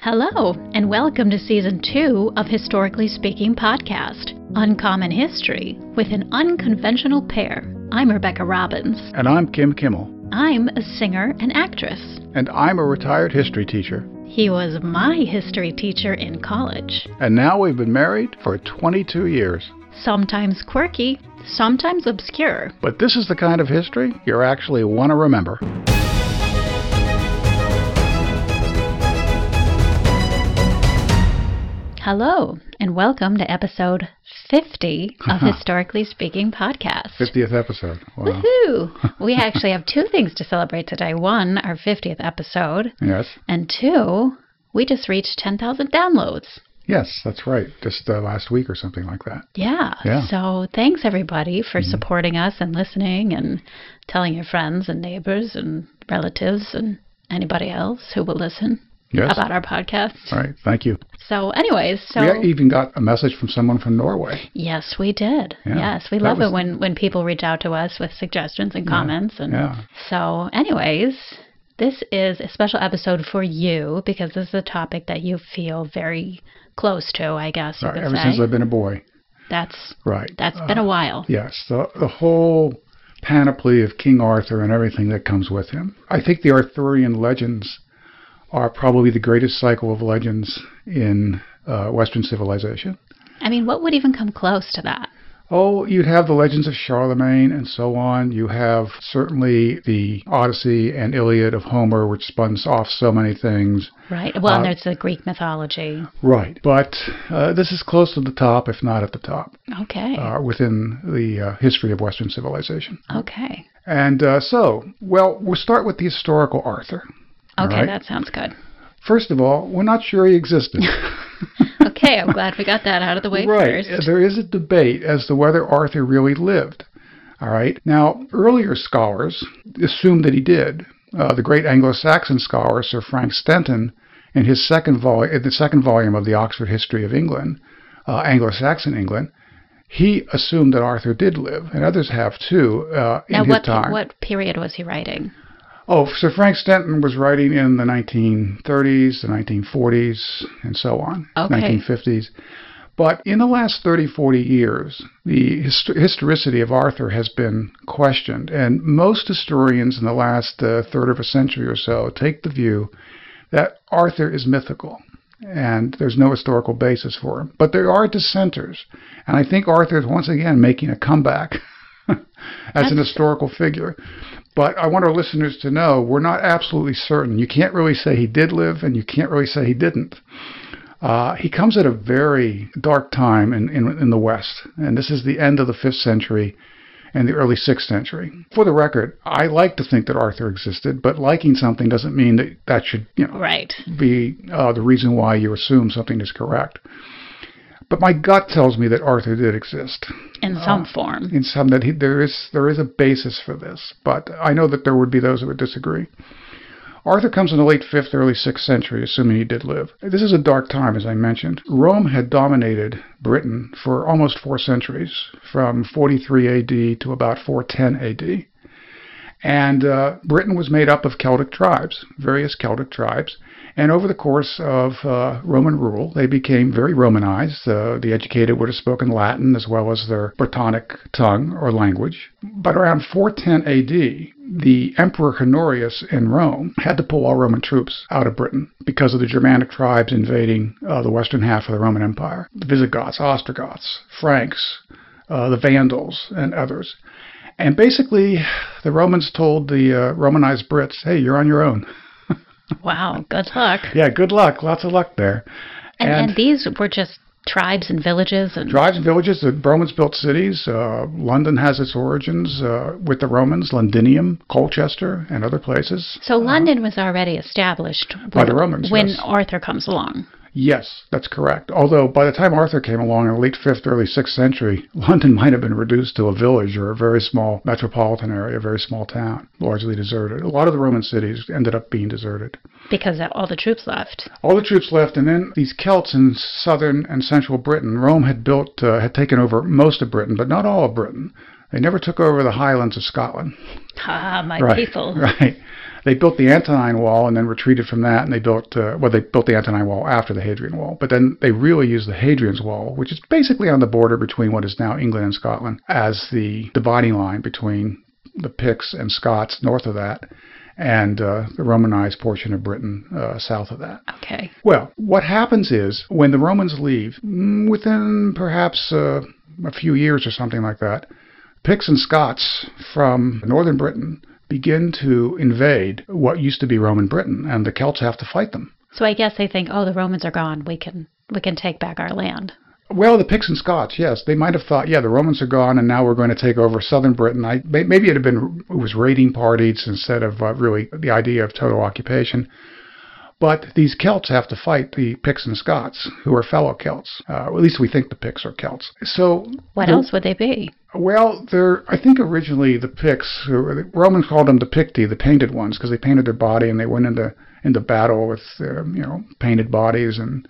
Hello, and welcome to Season 2 of Historically Speaking Podcast, Uncommon History with an Unconventional Pair. I'm Rebecca Robbins. And I'm Kim Kimmel. I'm a singer and actress. And I'm a retired history teacher. He was my history teacher in college. And now we've been married for 22 years. Sometimes quirky, sometimes obscure. But this is the kind of history you actually want to remember. Hello, and welcome to episode 50 of Historically Speaking Podcast. 50th episode. Wow. Woohoo! We actually have two things to celebrate today. One, our 50th episode. Yes. And two, we just reached 10,000 downloads. Yes, that's right. Just last week or something like that. Yeah. So thanks, everybody, for supporting us and listening and telling your friends and neighbors and relatives and anybody else who will listen. Yes. About our podcast. All right. Thank you. So anyways, we even got a message from someone from Norway. Yes, we did. Yeah. Yes. We love it when people reach out to us with suggestions and comments. So anyways, this is a special episode for you because this is a topic that you feel very close to, I guess you could say. Ever since I've been a boy. That's right. That's been a while. Yes. The whole panoply of King Arthur and everything that comes with him. I think the Arthurian legends are probably the greatest cycle of legends in Western civilization. I mean, what would even come close to that? Oh, you'd have the legends of Charlemagne and so on. You have certainly the Odyssey and Iliad of Homer, which spins off so many things. Right. Well, and there's the Greek mythology. Right. But this is close to the top, if not at the top. Okay. Within the history of Western civilization. Okay. And we'll start with the historical Arthur. Okay, right. That sounds good. First of all, we're not sure he existed. Okay, I'm glad we got that out of the way first. Right. There is a debate as to whether Arthur really lived. All right. Now, earlier scholars assumed that he did. The great Anglo-Saxon scholar Sir Frank Stenton, in his second volume of the Oxford History of England, Anglo-Saxon England, he assumed that Arthur did live, and others have too. Now, what period was he writing? Oh, so Frank Stenton was writing in the 1930s, the 1940s, and so on, 1950s. But in the last 30, 40 years, the historicity of Arthur has been questioned, and most historians in the last third of a century or so take the view that Arthur is mythical, and there's no historical basis for him. But there are dissenters, and I think Arthur is once again making a comeback as an historical figure. But I want our listeners to know we're not absolutely certain. You can't really say he did live, and you can't really say he didn't. He comes at a very dark time in the West, and this is the end of the 5th century and the early 6th century. For the record, I like to think that Arthur existed, but liking something doesn't mean that should be the reason why you assume something is correct. But my gut tells me that Arthur did exist. In some form. In some, that there is a basis for this. But I know that there would be those who would disagree. Arthur comes in the late 5th, early 6th century, assuming he did live. This is a dark time, as I mentioned. Rome had dominated Britain for almost 4 centuries, from 43 AD to about 410 AD. And Britain was made up of Celtic tribes, various Celtic tribes. And over the course of Roman rule, they became very Romanized. The educated would have spoken Latin as well as their Brittonic tongue or language. But around 410 AD, the Emperor Honorius in Rome had to pull all Roman troops out of Britain because of the Germanic tribes invading the western half of the Roman Empire. The Visigoths, Ostrogoths, Franks, the Vandals, and others. And basically, the Romans told the Romanized Brits, hey, you're on your own. Wow, good luck. Yeah, good luck. Lots of luck there. And these were just tribes and villages? Tribes and villages. The Romans built cities. London has its origins with the Romans, Londinium, Colchester, and other places. So London was already established by the Romans, when Arthur comes along. Yes, that's correct. Although by the time Arthur came along in the late 5th, early 6th century, London might have been reduced to a village or a very small metropolitan area, a very small town, largely deserted. A lot of the Roman cities ended up being deserted. Because all the troops left. All the troops left, and then these Celts in southern and central Britain, Rome had taken over most of Britain, but not all of Britain. They never took over the Highlands of Scotland. Ah, my people. Right. They built the Antonine Wall and then retreated from that, and they built, they built the Antonine Wall after the Hadrian Wall, but then they really used the Hadrian's Wall, which is basically on the border between what is now England and Scotland, as the dividing line between the Picts and Scots north of that, and the Romanized portion of Britain south of that. Okay. Well, what happens is, when the Romans leave, within perhaps a few years or something like that, Picts and Scots from northern Britain begin to invade what used to be Roman Britain, and the Celts have to fight them. So I guess they think, oh, the Romans are gone, we can take back our land. Well, the Picts and Scots, yes. They might have thought, yeah, the Romans are gone, and now we're going to take over southern Britain. Maybe it was raiding parties instead of really the idea of total occupation. But these Celts have to fight the Picts and Scots, who are fellow Celts. At least we think the Picts are Celts. So what else would they be? Well, I think originally the Picts, the Romans called them the Picti, the painted ones, because they painted their body and they went into battle with their, painted bodies, and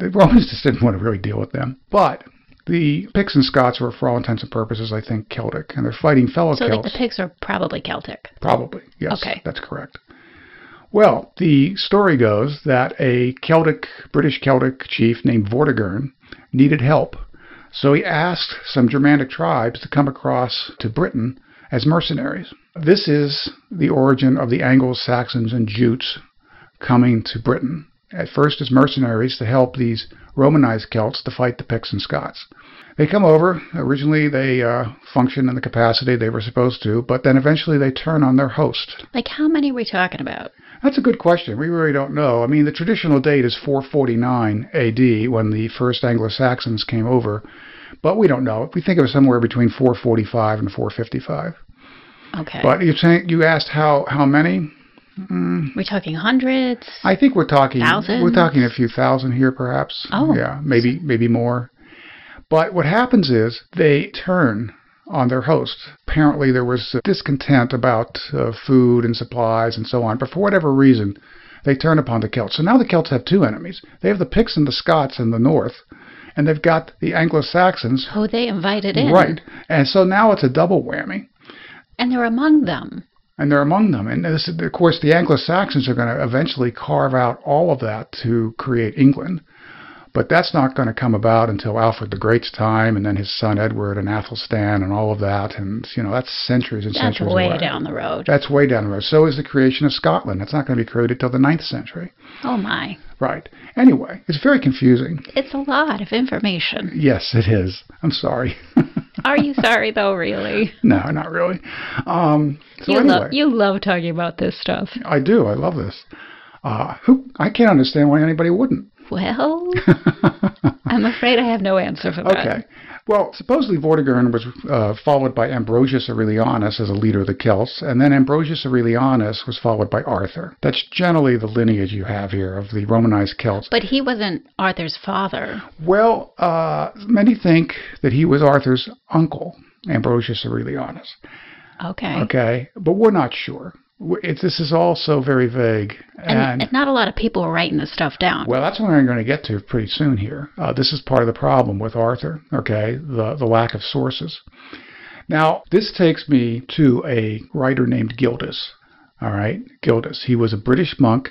the Romans just didn't want to really deal with them. But the Picts and Scots were, for all intents and purposes, I think, Celtic, and they're fighting fellow Celts. So the Picts are probably Celtic. Probably, yes. Okay, that's correct. Well, the story goes that a British Celtic chief named Vortigern needed help, so he asked some Germanic tribes to come across to Britain as mercenaries. This is the origin of the Anglo-Saxons and Jutes coming to Britain, at first as mercenaries to help these Romanized Celts to fight the Picts and Scots. They come over. Originally, they function in the capacity they were supposed to, but then eventually they turn on their host. Like, how many are we talking about? That's a good question. We really don't know. I mean, the traditional date is 449 AD when the first Anglo-Saxons came over, but we don't know. We think it was somewhere between 445 and 455. Okay. But you're saying, you asked how many? We're talking hundreds? I think we're talking thousands. We're talking a few thousand here, perhaps. Oh. Yeah, maybe more. But what happens is they turn on their host. Apparently there was discontent about food and supplies and so on, but for whatever reason, they turn upon the Celts. So now the Celts have two enemies. They have the Picts and the Scots in the north, and they've got the Anglo-Saxons. Who they invited in. Right. And so now it's a double whammy. And they're among them. And this, of course, the Anglo-Saxons are going to eventually carve out all of that to create England. But that's not going to come about until Alfred the Great's time, and then his son Edward and Athelstan and all of that. And, that's centuries and centuries away. That's way down the road. So is the creation of Scotland. That's not going to be created till the 9th century. Oh, my. Right. Anyway, it's very confusing. It's a lot of information. Yes, it is. I'm sorry. Are you sorry, though, really? No, not really. You love talking about this stuff. I do. I love this. I can't understand why anybody wouldn't. Well, I'm afraid I have no answer for that. Okay. Well, supposedly Vortigern was followed by Ambrosius Aurelianus as a leader of the Celts, and then Ambrosius Aurelianus was followed by Arthur. That's generally the lineage you have here of the Romanized Celts. But he wasn't Arthur's father. Well, many think that he was Arthur's uncle, Ambrosius Aurelianus. Okay. Okay, but we're not sure. This is all so very vague. And not a lot of people are writing this stuff down. Well, that's what I'm going to get to pretty soon here. This is part of the problem with Arthur, okay, the lack of sources. Now, this takes me to a writer named Gildas, all right? Gildas. He was a British monk.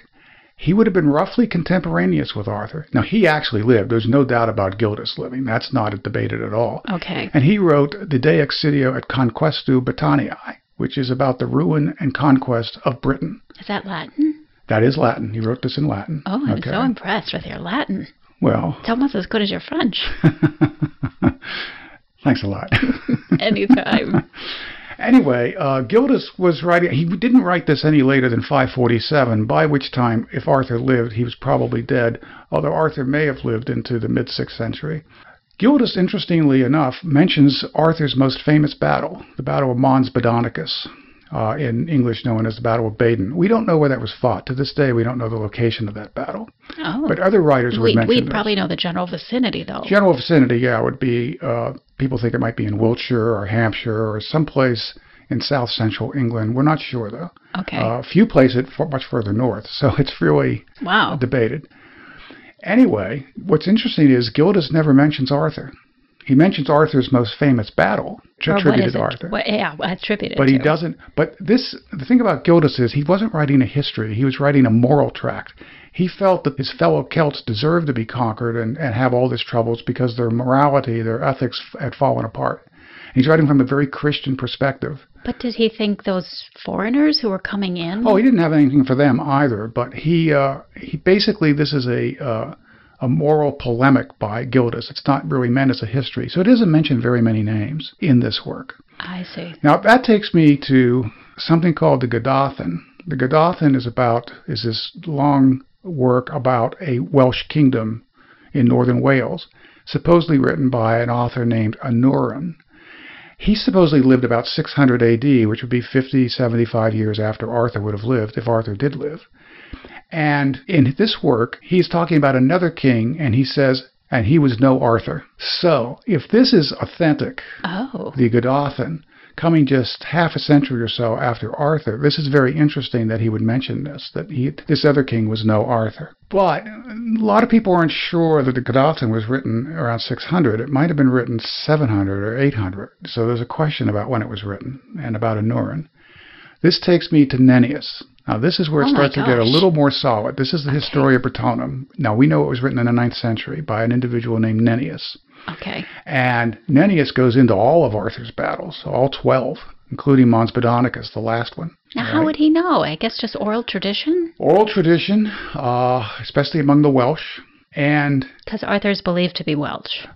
He would have been roughly contemporaneous with Arthur. Now, he actually lived. There's no doubt about Gildas living. That's not debated at all. Okay. And he wrote De Excidio et Conquestu Britanniae, which is about the ruin and conquest of Britain. Is that Latin? That is Latin. He wrote this in Latin. Oh, I'm so impressed with your Latin. Well. It's almost as good as your French. Thanks a lot. Anytime. Anyway, Gildas was writing. He didn't write this any later than 547, by which time, if Arthur lived, he was probably dead, although Arthur may have lived into the mid-6th century. Gildas, interestingly enough, mentions Arthur's most famous battle, the Battle of Mons Badonicus, in English known as the Battle of Baden. We don't know where that was fought. To this day, we don't know the location of that battle. Oh. But other writers would mention we'd probably know the general vicinity, though. General vicinity, yeah, would be, people think it might be in Wiltshire or Hampshire or someplace in south-central England. We're not sure, though. Okay. Few place it much further north, so it's really debated. Anyway, what's interesting is Gildas never mentions Arthur. He mentions Arthur's most famous battle, which attributed to Arthur. Well, yeah, attributed. But he doesn't. But this, the thing about Gildas is he wasn't writing a history. He was writing a moral tract. He felt that his fellow Celts deserved to be conquered and have all these troubles because their morality, their ethics had fallen apart. And he's writing from a very Christian perspective. But did he think those foreigners who were coming in? Oh, he didn't have anything for them either. But he basically, this is a moral polemic by Gildas. It's not really meant as a history. So it doesn't mention very many names in this work. I see. Now, that takes me to something called the Gododdin. The Gododdin is this long work about a Welsh kingdom in northern Wales, supposedly written by an author named Aneurin. He supposedly lived about 600 AD, which would be 50, 75 years after Arthur would have lived, if Arthur did live. And in this work, he's talking about another king, and he says, and he was no Arthur. So, if this is authentic, the Gododdin, coming just half a century or so after Arthur, this is very interesting that he would mention this, that this other king was no Arthur. But a lot of people aren't sure that the Gododdin was written around 600. It might have been written 700 or 800. So there's a question about when it was written and about Aneurin. This takes me to Nennius. Now, this is where it starts to get a little more solid. This is the Historia Brittonum. Now, we know it was written in the 9th century by an individual named Nennius. Okay. And Nennius goes into all of Arthur's battles, all 12, including Mons Badonicus, the last one. Now, how would he know? I guess just oral tradition? Oral tradition, especially among the Welsh. Because Arthur's believed to be Welsh.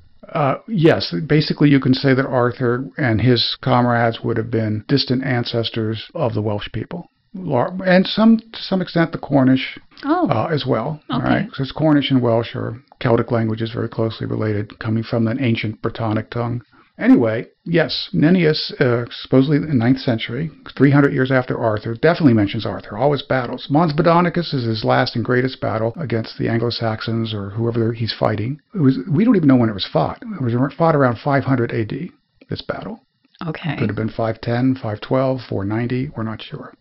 Yes, basically you can say that Arthur and his comrades would have been distant ancestors of the Welsh people. And to some extent the Cornish as well. Okay. Right? Because Cornish and Welsh are Celtic languages very closely related, coming from an ancient Brittonic tongue. Anyway, yes, Nennius, supposedly in the 9th century, 300 years after Arthur, definitely mentions Arthur, all his battles. Mons Badonicus is his last and greatest battle against the Anglo-Saxons or whoever he's fighting. We don't even know when it was fought. It was fought around 500 AD, this battle. Okay. It could have been 510, 512, 490, we're not sure.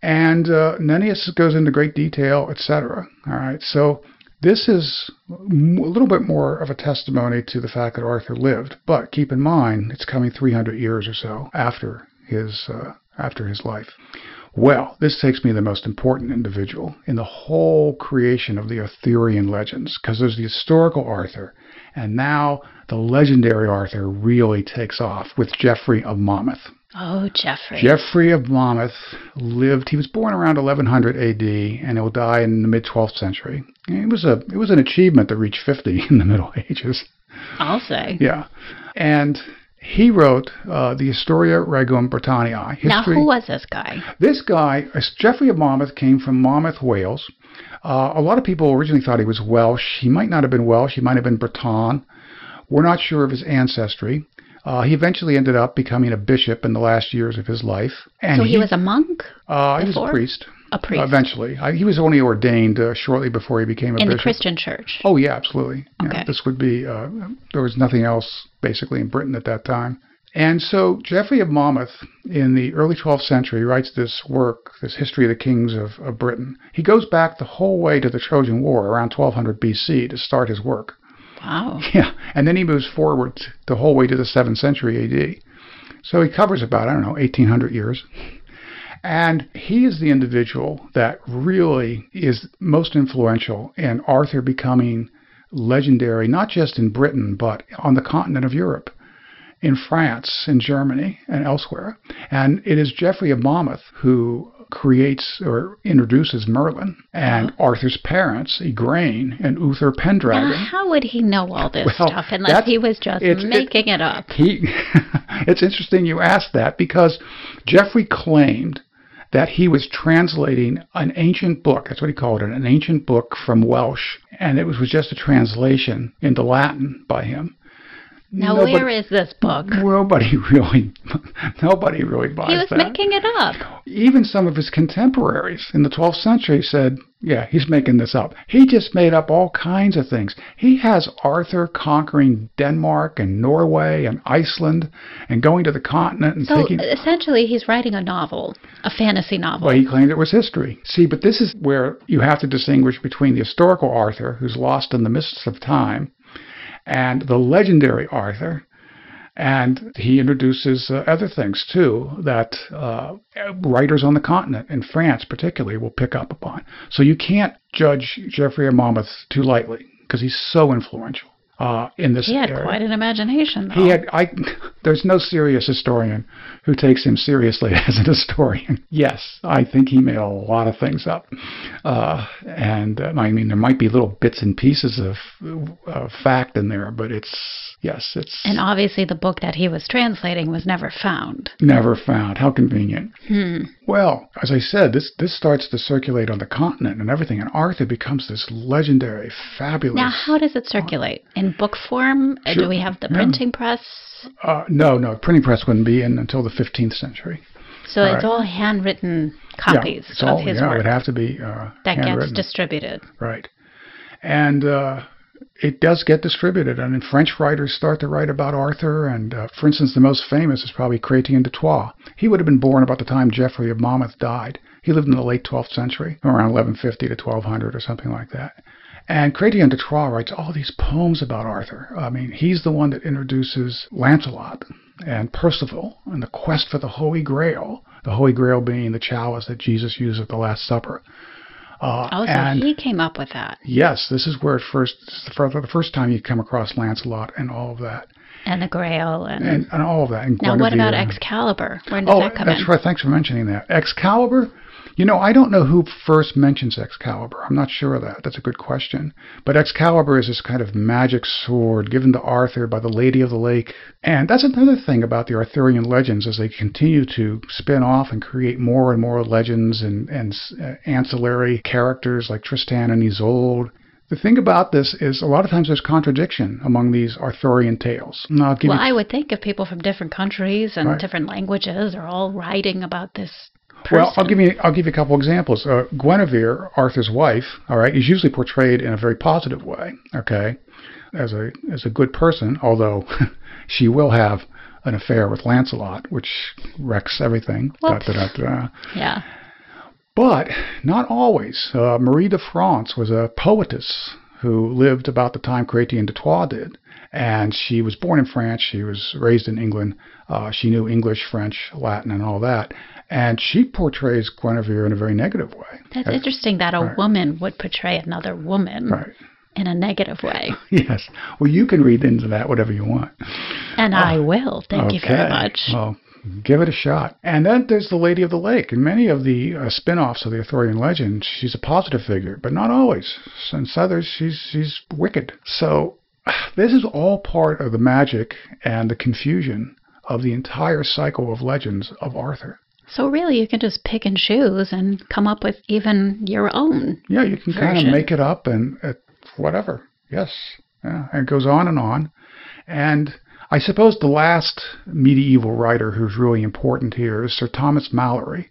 And Nennius goes into great detail, etc. All right, so this is a little bit more of a testimony to the fact that Arthur lived, but keep in mind it's coming 300 years or so after his life. Well, this takes me to the most important individual in the whole creation of the Arthurian legends, because there's the historical Arthur, and now the legendary Arthur really takes off with Geoffrey of Monmouth. Oh, Geoffrey. Geoffrey of Monmouth lived, he was born around 1100 AD, and he'll die in the mid-12th century. It was an achievement to reach 50 in the Middle Ages. I'll say. Yeah. And he wrote the Historia Regum Britanniae. Now, who was this guy? This guy, Geoffrey of Monmouth, came from Monmouth, Wales. A lot of people originally thought he was Welsh. He might not have been Welsh. He might have been Breton. We're not sure of his ancestry. He eventually ended up becoming a bishop in the last years of his life. And so he was a monk? He was a priest. A priest. Eventually. He was only ordained shortly before he became a bishop. In the Christian church? Oh, yeah, absolutely. Okay. Yeah, this would be, there was nothing else basically in Britain at that time. And so Geoffrey of Monmouth, in the early 12th century, writes this work, this History of the Kings of Britain. He goes back the whole way to the Trojan War around 1200 BC to start his work. Wow. Yeah, and then he moves forward the whole way to the 7th century A.D. So he covers about, 1,800 years. And he is the individual that really is most influential in Arthur becoming legendary, not just in Britain, but on the continent of Europe, in France, in Germany, and elsewhere. And it is Geoffrey of Monmouth who creates or introduces Merlin and Arthur's parents, Igraine and Uther Pendragon. Now, how would he know all this stuff unless he was just making it up? It's interesting you asked that because Geoffrey claimed that he was translating an ancient book. That's what he called it, an ancient book from Welsh. And it was just a translation into Latin by him. Now, where is this book? Nobody really buys that. He was making it up. Even some of his contemporaries in the 12th century said, yeah, he's making this up. He just made up all kinds of things. He has Arthur conquering Denmark and Norway and Iceland and going to the continent and thinking. So, essentially, he's writing a novel, a fantasy novel. Well, he claimed it was history. See, but this is where you have to distinguish between the historical Arthur, who's lost in the mists of time, and the legendary Arthur. And he introduces other things, too, that writers on the continent, in France particularly, will pick up upon. So you can't judge Geoffrey of Monmouth too lightly, because he's so influential in this area. He had quite an imagination, though. He had, there's no serious historian who takes him seriously as an historian. Yes, I think he made a lot of things up. I mean, there might be little bits and pieces of fact in there, but it's... Yes, it's... And obviously the book that he was translating was never found. Never found. How convenient. Well, as I said, this starts to circulate on the continent and everything, and Arthur becomes this legendary, fabulous... Now, how does it circulate? In book form? Sure. Do we have the printing press? No. Printing press wouldn't be in until the 15th century. So it's all handwritten copies of his work. It would have to be that gets distributed. Right. And... it does get distributed, and French writers start to write about Arthur, and for instance, the most famous is probably Chrétien de Troyes. He would have been born about the time Geoffrey of Monmouth died. He lived in the late 12th century, around 1150 to 1200 or something like that. And Chrétien de Troyes writes all these poems about Arthur. I mean, he's the one that introduces Lancelot and Percival and the quest for the Holy Grail being the chalice that Jesus used at the Last Supper. So he came up with that. Yes, this is where the first time you come across Lancelot and all of that. And the Grail. And all of that. And now, what about Excalibur? When does that come in? That's right. Thanks for mentioning that. Excalibur, I don't know who first mentions Excalibur. I'm not sure of that. That's a good question. But Excalibur is this kind of magic sword given to Arthur by the Lady of the Lake. And that's another thing about the Arthurian legends as they continue to spin off and create more and more legends and ancillary characters like Tristan and Isolde. The thing about this is a lot of times there's contradiction among these Arthurian tales. I would think if people from different countries and different languages are all writing about this person. Well, I'll give you a couple examples. Guinevere, Arthur's wife, is usually portrayed in a very positive way, as a good person, although she will have an affair with Lancelot, which wrecks everything. Yeah. But not always. Marie de France was a poetess who lived about the time Chrétien de Troyes did. And she was born in France. She was raised in England. She knew English, French, Latin, and all that. And she portrays Guinevere in a very negative way. That's interesting that a woman would portray another woman in a negative way. Yes. Well, you can read into that whatever you want. And I will. Thank you very much. Well, give it a shot. And then there's the Lady of the Lake. In many of the spin-offs of the Arthurian legend, she's a positive figure, but not always. Since others, she's wicked. So this is all part of the magic and the confusion of the entire cycle of legends of Arthur. So really, you can just pick and choose and come up with even your own. Yeah, you can kind of make it up and whatever. Yes. Yeah. And it goes on and on. And I suppose the last medieval writer who's really important here is Sir Thomas Malory,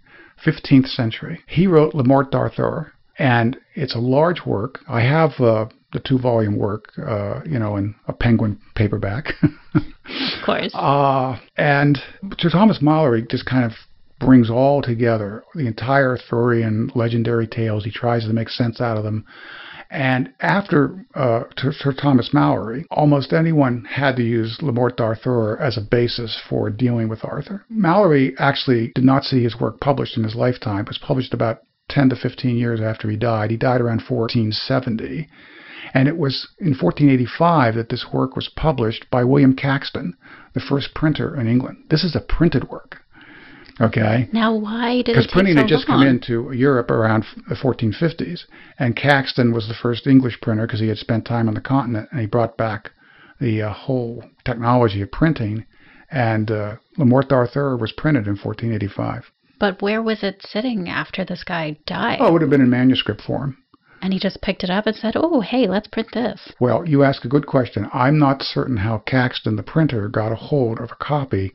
15th century. He wrote Le Morte d'Arthur, and it's a large work. I have the two-volume work, in a Penguin paperback. Of course. And Sir Thomas Malory just kind of brings all together the entire Arthurian legendary tales. He tries to make sense out of them. And after Sir Thomas Malory, almost anyone had to use Le Morte d'Arthur as a basis for dealing with Arthur. Malory actually did not see his work published in his lifetime. It was published about 10 to 15 years after he died. He died around 1470. And it was in 1485 that this work was published by William Caxton, the first printer in England. This is a printed work. Okay. Now, why did it take so long? Because printing had just come into Europe around the 1450s, and Caxton was the first English printer because he had spent time on the continent, and he brought back the whole technology of printing, and Le Morte d'Arthur was printed in 1485. But where was it sitting after this guy died? Oh, it would have been in manuscript form. And he just picked it up and said, oh, hey, let's print this. Well, you ask a good question. I'm not certain how Caxton, the printer, got a hold of a copy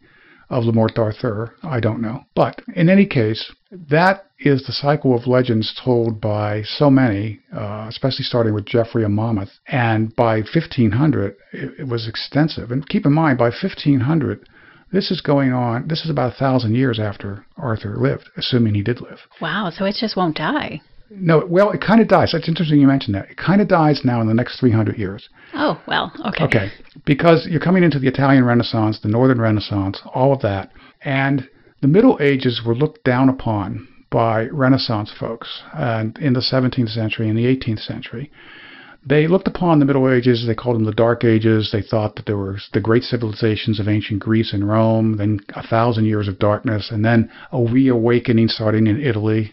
of Le Morte d'Arthur, I don't know. But in any case, that is the cycle of legends told by so many, especially starting with Geoffrey of Monmouth. And by 1500, it was extensive. And keep in mind, by 1500, this is going on, this is about 1,000 years after Arthur lived, assuming he did live. Wow, so it just won't die. No, well, it kind of dies. That's interesting you mentioned that. It kind of dies now in the next 300 years. Oh, well, okay. Okay, because you're coming into the Italian Renaissance, the Northern Renaissance, all of that. And the Middle Ages were looked down upon by Renaissance folks in the 17th century and the 18th century. They looked upon the Middle Ages, they called them the Dark Ages. They thought that there were the great civilizations of ancient Greece and Rome, then 1,000 years of darkness, and then a reawakening starting in Italy,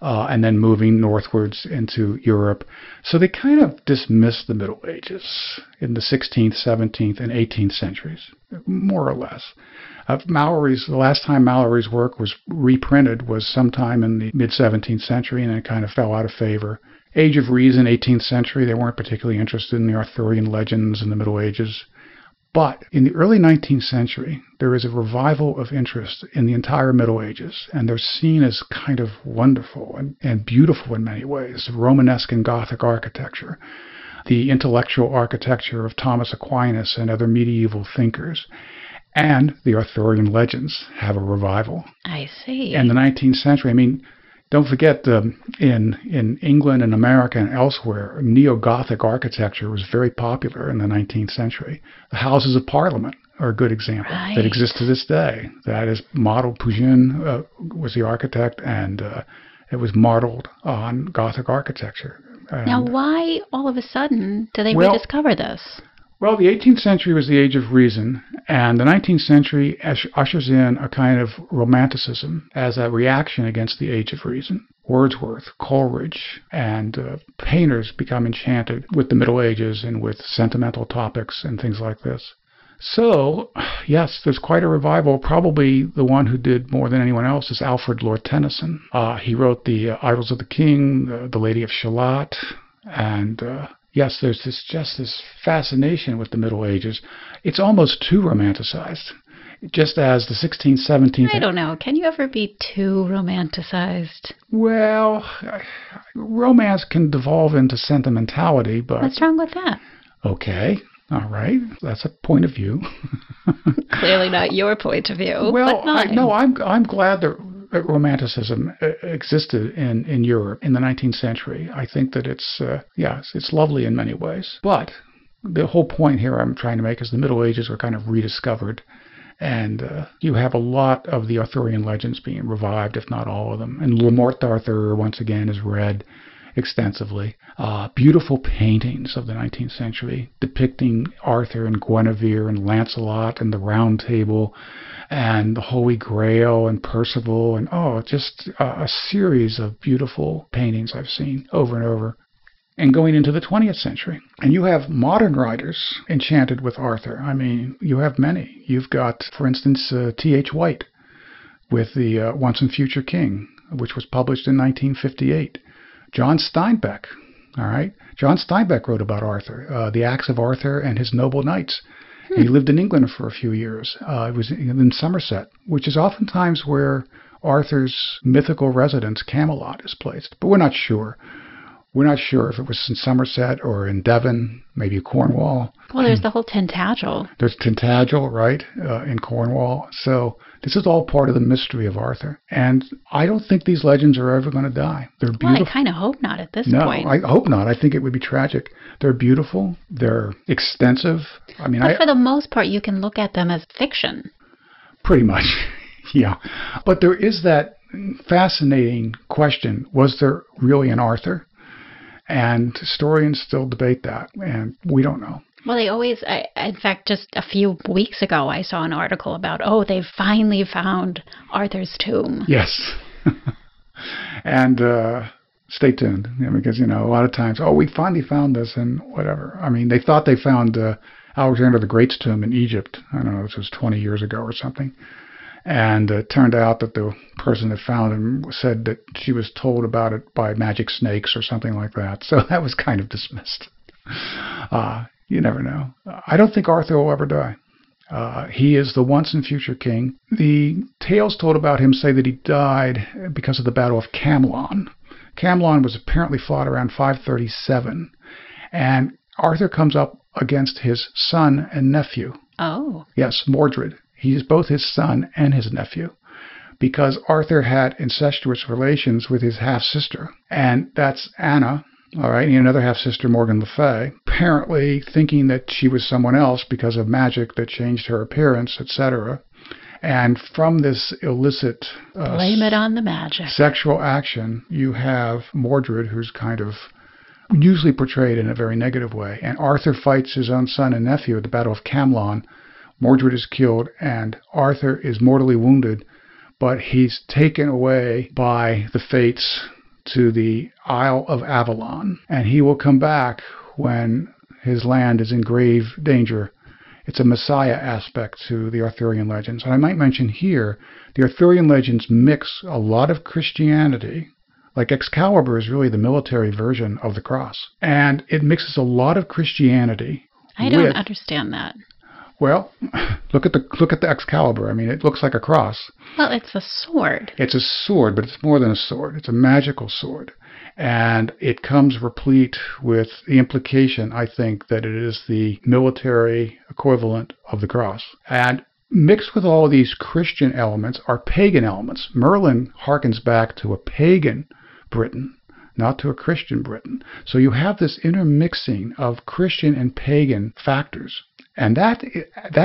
and then moving northwards into Europe. So they kind of dismissed the Middle Ages in the 16th, 17th, and 18th centuries, more or less. The last time Malory's work was reprinted was sometime in the mid-17th century, and it kind of fell out of favor. Age of Reason, 18th century, they weren't particularly interested in the Arthurian legends in the Middle Ages. But in the early 19th century, there is a revival of interest in the entire Middle Ages, and they're seen as kind of wonderful and beautiful in many ways. Romanesque and Gothic architecture, the intellectual architecture of Thomas Aquinas and other medieval thinkers, and the Arthurian legends have a revival. I see. And the 19th century, I mean, don't forget, in England and America and elsewhere, neo-Gothic architecture was very popular in the 19th century. The Houses of Parliament are a good example that exists to this day. That is modeled. Pugin was the architect, and it was modeled on Gothic architecture. And now, why all of a sudden do they rediscover this? Well, the 18th century was the Age of Reason, and the 19th century ushers in a kind of romanticism as a reaction against the Age of Reason. Wordsworth, Coleridge, and painters become enchanted with the Middle Ages and with sentimental topics and things like this. So, yes, there's quite a revival. Probably the one who did more than anyone else is Alfred Lord Tennyson. He wrote the Idylls of the King, The Lady of Shalott, and... yes, there's this fascination with the Middle Ages. It's almost too romanticized, just as the 16th, 17th... I don't know. Can you ever be too romanticized? Well, romance can devolve into sentimentality, but... What's wrong with that? Okay. All right. That's a point of view. Clearly not your point of view, well, but mine. No, I'm glad that romanticism existed in Europe in the 19th century. I think that it's lovely in many ways. But the whole point here I'm trying to make is the Middle Ages were kind of rediscovered, and you have a lot of the Arthurian legends being revived, if not all of them. And Le Morte d'Arthur, once again, is read extensively. Beautiful paintings of the 19th century depicting Arthur and Guinevere and Lancelot and the Round Table and the Holy Grail and Percival and just a series of beautiful paintings I've seen over and over. And going into the 20th century, and you have modern writers enchanted with Arthur. I mean, you have many. You've got, for instance, T.H. White with the Once and Future King, which was published in 1958. John Steinbeck, all right? John Steinbeck wrote about Arthur, the acts of Arthur and his noble knights. He lived in England for a few years. It was in Somerset, which is oftentimes where Arthur's mythical residence, Camelot, is placed. But we're not sure. We're not sure if it was in Somerset or in Devon, maybe Cornwall. Well, there's the whole Tintagel. There's Tintagel, right, in Cornwall. So this is all part of the mystery of Arthur. And I don't think these legends are ever going to die. They're beautiful. Well, I kind of hope not at this point. No, I hope not. I think it would be tragic. They're beautiful. They're extensive. I mean, but for the most part, you can look at them as fiction. Pretty much, yeah. But there is that fascinating question, was there really an Arthur? And historians still debate that, and we don't know. Well, they always, in fact, just a few weeks ago, I saw an article about, they've finally found Arthur's tomb. Yes. And stay tuned, because, a lot of times, we finally found this and whatever. I mean, they thought they found Alexander the Great's tomb in Egypt. I don't know, this was 20 years ago or something. And it turned out that the person that found him said that she was told about it by magic snakes or something like that. So that was kind of dismissed. You never know. I don't think Arthur will ever die. He is the once and future king. The tales told about him say that he died because of the Battle of Camlann. Camlann was apparently fought around 537. And Arthur comes up against his son and nephew. Oh. Yes, Mordred. He is both his son and his nephew. because Arthur had incestuous relations with his half-sister, and that's Anna, all right, and another half-sister, Morgan Le Fay, apparently thinking that she was someone else because of magic that changed her appearance, etc. And from this illicit blame it on the magic sexual action, you have Mordred, who's kind of usually portrayed in a very negative way. And Arthur fights his own son and nephew at the Battle of Camlann. Mordred is killed, and Arthur is mortally wounded, but he's taken away by the fates to the Isle of Avalon. And he will come back when his land is in grave danger. It's a messiah aspect to the Arthurian legends. And I might mention here, the Arthurian legends mix a lot of Christianity. Like Excalibur is really the military version of the cross. And it mixes a lot of Christianity. I don't understand that. Well, look at the Excalibur. I mean, it looks like a cross. Well, it's a sword. It's a sword, but it's more than a sword. It's a magical sword. And it comes replete with the implication, I think, that it is the military equivalent of the cross. And mixed with all of these Christian elements are pagan elements. Merlin harkens back to a pagan Britain, not to a Christian Britain. So you have this intermixing of Christian and pagan factors. And that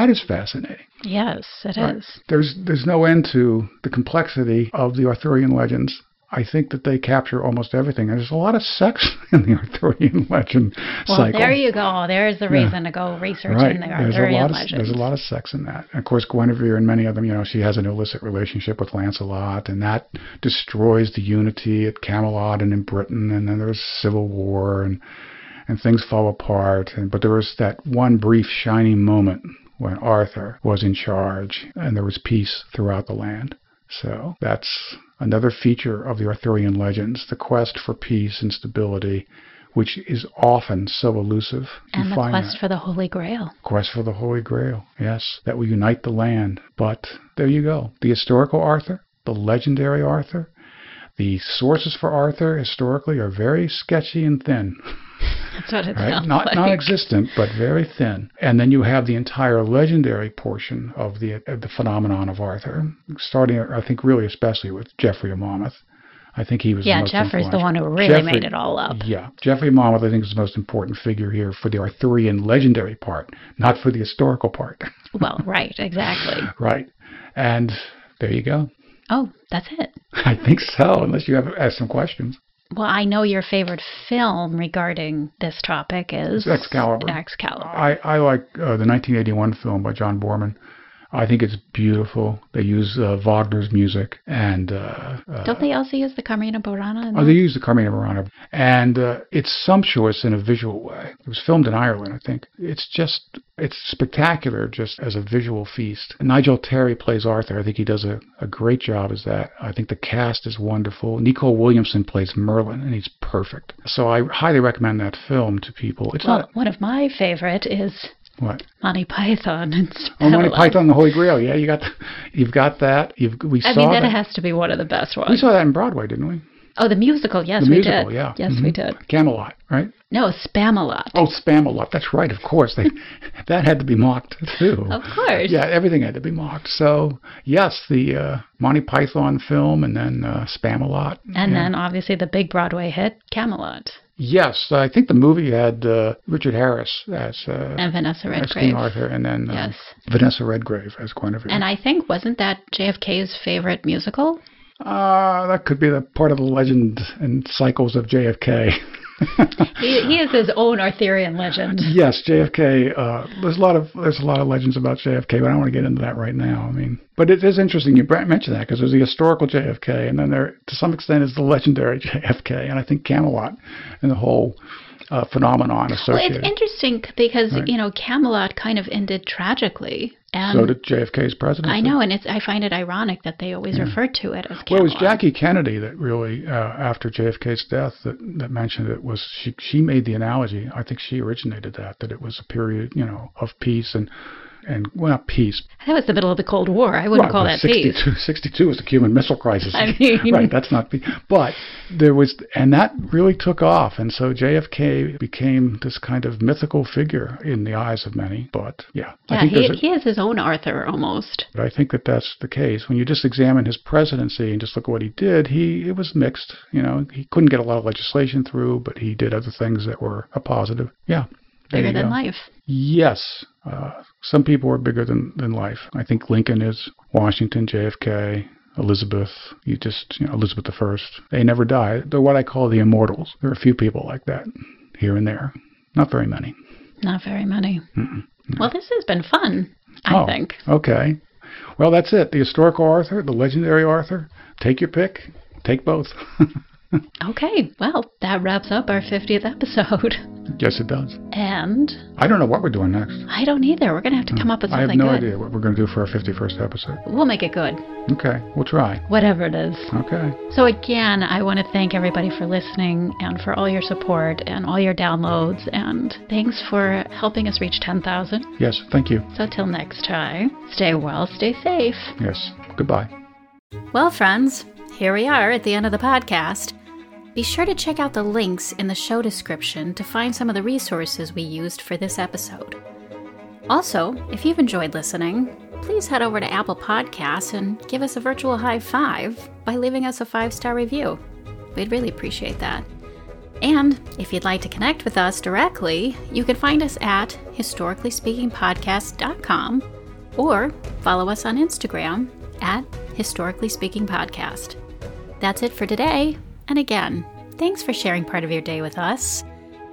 is fascinating. Yes, it is. There's no end to the complexity of the Arthurian legends. I think that they capture almost everything. And there's a lot of sex in the Arthurian legend cycle. There you go. There's the reason to go research in the Arthurian legends. There's a lot of sex in that. And of course, Guinevere and many of them, you know, she has an illicit relationship with Lancelot, and that destroys the unity at Camelot and in Britain. And then there's civil war and things fall apart. But there was that one brief shining moment when Arthur was in charge and there was peace throughout the land. So that's another feature of the Arthurian legends, the quest for peace and stability, which is often so elusive. And the quest for the Holy Grail. Quest for the Holy Grail, yes, that will unite the land. But there you go. The historical Arthur, the legendary Arthur. The sources for Arthur historically are very sketchy and thin. That's what it sounds like. Non-existent, but very thin. And then you have the entire legendary portion of the phenomenon of Arthur, starting, I think, really especially with Geoffrey of Monmouth. I think he was the most Geoffrey's the one who really made it all up. Yeah, Geoffrey of Monmouth, I think, is the most important figure here for the Arthurian legendary part, not for the historical part. Well, right, exactly. Right. And there you go. Oh, that's it. I think so, unless you have asked some questions. Well, I know your favorite film regarding this topic is Excalibur. Excalibur. I like the 1981 film by John Boorman. I think it's beautiful. They use Wagner's music. And don't they also use the Carmina Burana? Oh, they use the Carmina Burana. And it's sumptuous in a visual way. It was filmed in Ireland, I think. It's spectacular just as a visual feast. And Nigel Terry plays Arthur. I think he does a great job as that. I think the cast is wonderful. Nicole Williamson plays Merlin, and he's perfect. So I highly recommend that film to people. One of my favorite is... What? Monty Python and Spamalot. Oh, Monty Python, the Holy Grail. Yeah, you've got that. I mean, that has to be one of the best ones. We saw that in Broadway, didn't we? Oh, the musical. Yes, we did. The musical, yeah. Yes, we did. Camelot, right? No, Spamalot. Oh, Spamalot. That's right, of course. That had to be mocked, too. Of course. Yeah, everything had to be mocked. So, yes, the Monty Python film and then Spamalot. And then, obviously, the big Broadway hit, Camelot. Yes, I think the movie had Richard Harris as and Vanessa Redgrave as King Arthur, and then Vanessa Redgrave as Guinevere. And I think wasn't that JFK's favorite musical? That could be the part of the legend and cycles of JFK. He is his own Arthurian legend. Yes, JFK. There's a lot of legends about JFK, but I don't want to get into that right now. I mean, but it is interesting you mentioned that because there's the historical JFK, and then there, to some extent, is the legendary JFK, and I think Camelot and the whole phenomenon associated. Well, it's interesting because Camelot kind of ended tragically. And so did JFK's presidency. I know, and I find it ironic that they always refer to it as Camelot. Well, it was Jackie Kennedy that really, after JFK's death, that mentioned it. Was she made the analogy. I think she originated that it was a period, of peace and and well, peace. That was the middle of the Cold War. I wouldn't call that 62, peace. 62 was the Cuban Missile Crisis. I mean. Right, that's not peace. But there was, and that really took off. And so JFK became this kind of mythical figure in the eyes of many. But I think he is his own Arthur almost. But I think that that's the case. When you just examine his presidency and just look at what he did, it was mixed. You know, he couldn't get a lot of legislation through, but he did other things that were a positive. Yeah. Bigger than life. Yes. Some people are bigger than life. I think Lincoln is, Washington, JFK, Elizabeth, Elizabeth I. They never die. They're what I call the immortals. There are a few people like that here and there. Not very many. Not very many. No. Well, this has been fun, I think. Okay. Well, that's it. The historical Arthur, the legendary Arthur. Take your pick. Take both. Okay, well, that wraps up our 50th episode. Yes, it does. And I don't know what we're doing next. I don't either. We're going to have to come up with something good. I have no idea what we're going to do for our 51st episode. We'll make it good. Okay, we'll try. Whatever it is. Okay. So again, I want to thank everybody for listening and for all your support and all your downloads. And thanks for helping us reach 10,000. Yes, thank you. So till next time, stay well, stay safe. Yes, goodbye. Well, friends, here we are at the end of the podcast. Be sure to check out the links in the show description to find some of the resources we used for this episode. Also, if you've enjoyed listening, please head over to Apple Podcasts and give us a virtual high five by leaving us a 5-star review. We'd really appreciate that. And if you'd like to connect with us directly, you can find us at historicallyspeakingpodcast.com or follow us on Instagram at historicallyspeakingpodcast. That's it for today. And again, thanks for sharing part of your day with us.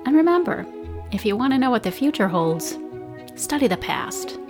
And remember, if you want to know what the future holds, study the past.